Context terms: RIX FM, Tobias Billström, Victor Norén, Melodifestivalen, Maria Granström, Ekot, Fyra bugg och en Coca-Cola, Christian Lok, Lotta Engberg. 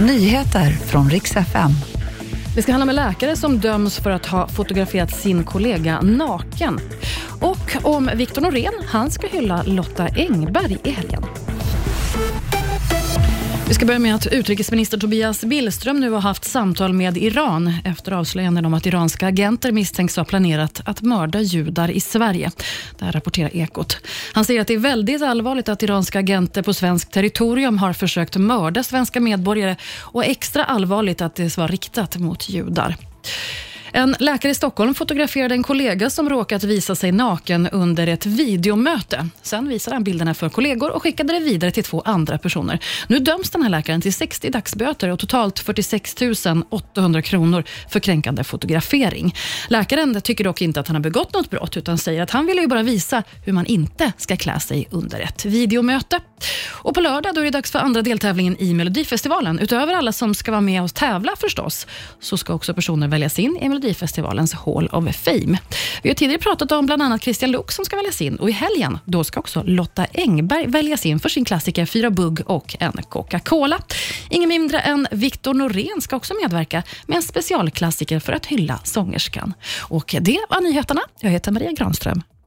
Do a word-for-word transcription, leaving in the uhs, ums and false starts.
Nyheter från Riks F M. Vi ska handla med läkare som döms för att ha fotograferat sin kollega naken. Och om Victor Norén, han ska hylla Lotta Engberg i helgen. Vi ska börja med att utrikesminister Tobias Billström nu har haft samtal med Iran efter avslöjanden om att iranska agenter misstänks ha planerat att mörda judar i Sverige. Det här rapporterar Ekot. Han säger att det är väldigt allvarligt att iranska agenter på svenskt territorium har försökt mörda svenska medborgare och extra allvarligt att det var riktat mot judar. En läkare i Stockholm fotograferade en kollega som råkat visa sig naken under ett videomöte. Sen visade han bilderna för kollegor och skickade det vidare till två andra personer. Nu döms den här läkaren till sextio dagsböter och totalt fyrtiosex tusen åttahundra kronor för kränkande fotografering. Läkaren tycker dock inte att han har begått något brott utan säger att han ville ju bara visa hur man inte ska klä sig under ett videomöte. Och på lördag då är det dags för andra deltävlingen i Melodifestivalen. Utöver alla som ska vara med och tävla förstås så ska också personer väljas in i Melodifestivalens Hall of Fame. Vi har tidigare pratat om bland annat Christian Lok som ska väljas in och i helgen då ska också Lotta Engberg väljas in för sin klassiker Fyra bugg och en Coca-Cola. Ingen mindre än Victor Norén ska också medverka med en specialklassiker för att hylla sångerskan. Och det var nyheterna. Jag heter Maria Granström.